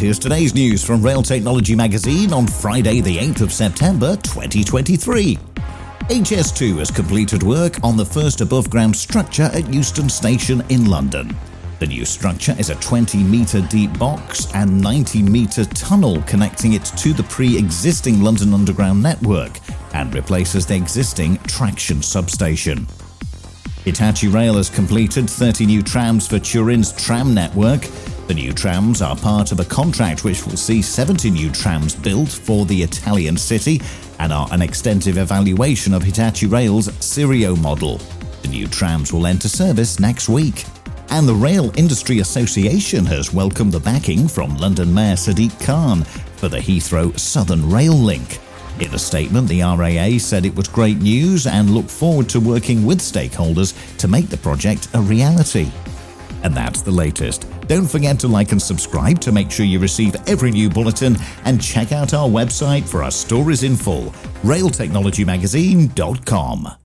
here's today's news from Rail Technology Magazine on Friday the 8th of September 2023. HS2 has completed work on the first above-ground structure at Euston Station in London. The new structure is a 20-metre deep box and 90-metre tunnel connecting it to the pre-existing London Underground network and replaces the existing traction substation. Hitachi Rail has completed 30 new trams for Turin's tram network. The new trams are part of a contract which will see 70 new trams built for the Italian city and are an extensive evaluation of Hitachi Rail's Serio model. The new trams will enter service next week. And the Rail Industry Association has welcomed the backing from London Mayor Sadiq Khan for the Heathrow Southern Rail Link. In a statement, the RAA said it was great news and looked forward to working with stakeholders to make the project a reality. And that's the latest. Don't forget to like and subscribe to make sure you receive every new bulletin, and check out our website for our stories in full, railtechnologymagazine.com.